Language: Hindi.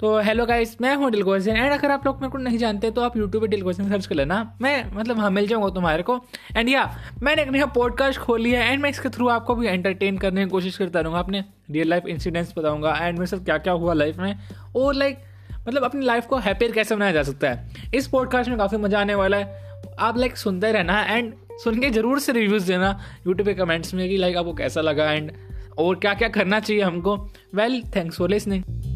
तो हेलो गाइस, मैं हूँ टेलकोसन एंड अगर आप लोग मेरे को नहीं जानते तो आप यूट्यूब पे टेलकोसन सर्च कर लेना, मैं मतलब हाँ मिल जाऊँगा तुम्हारे को। एंड या मैंने एक नया पॉडकास्ट खोली है एंड मैं इसके थ्रू आपको भी एंटरटेन करने की कोशिश करता रहूँगा, अपने रियल लाइफ इंसिडेंट्स बताऊँगा एंड मेरे साथ क्या क्या हुआ लाइफ में और लाइक मतलब अपनी लाइफ को हैप्पियर कैसे बनाया जा सकता है। इस पॉडकास्ट में काफ़ी मज़ा आने वाला है, आप लाइक सुनते रहना एंड सुन के जरूर से रिव्यूज़ देना यूट्यूब पे कमेंट्स में कि लाइक आपको कैसा लगा एंड और क्या क्या करना चाहिए हमको। Well, thanks for listening.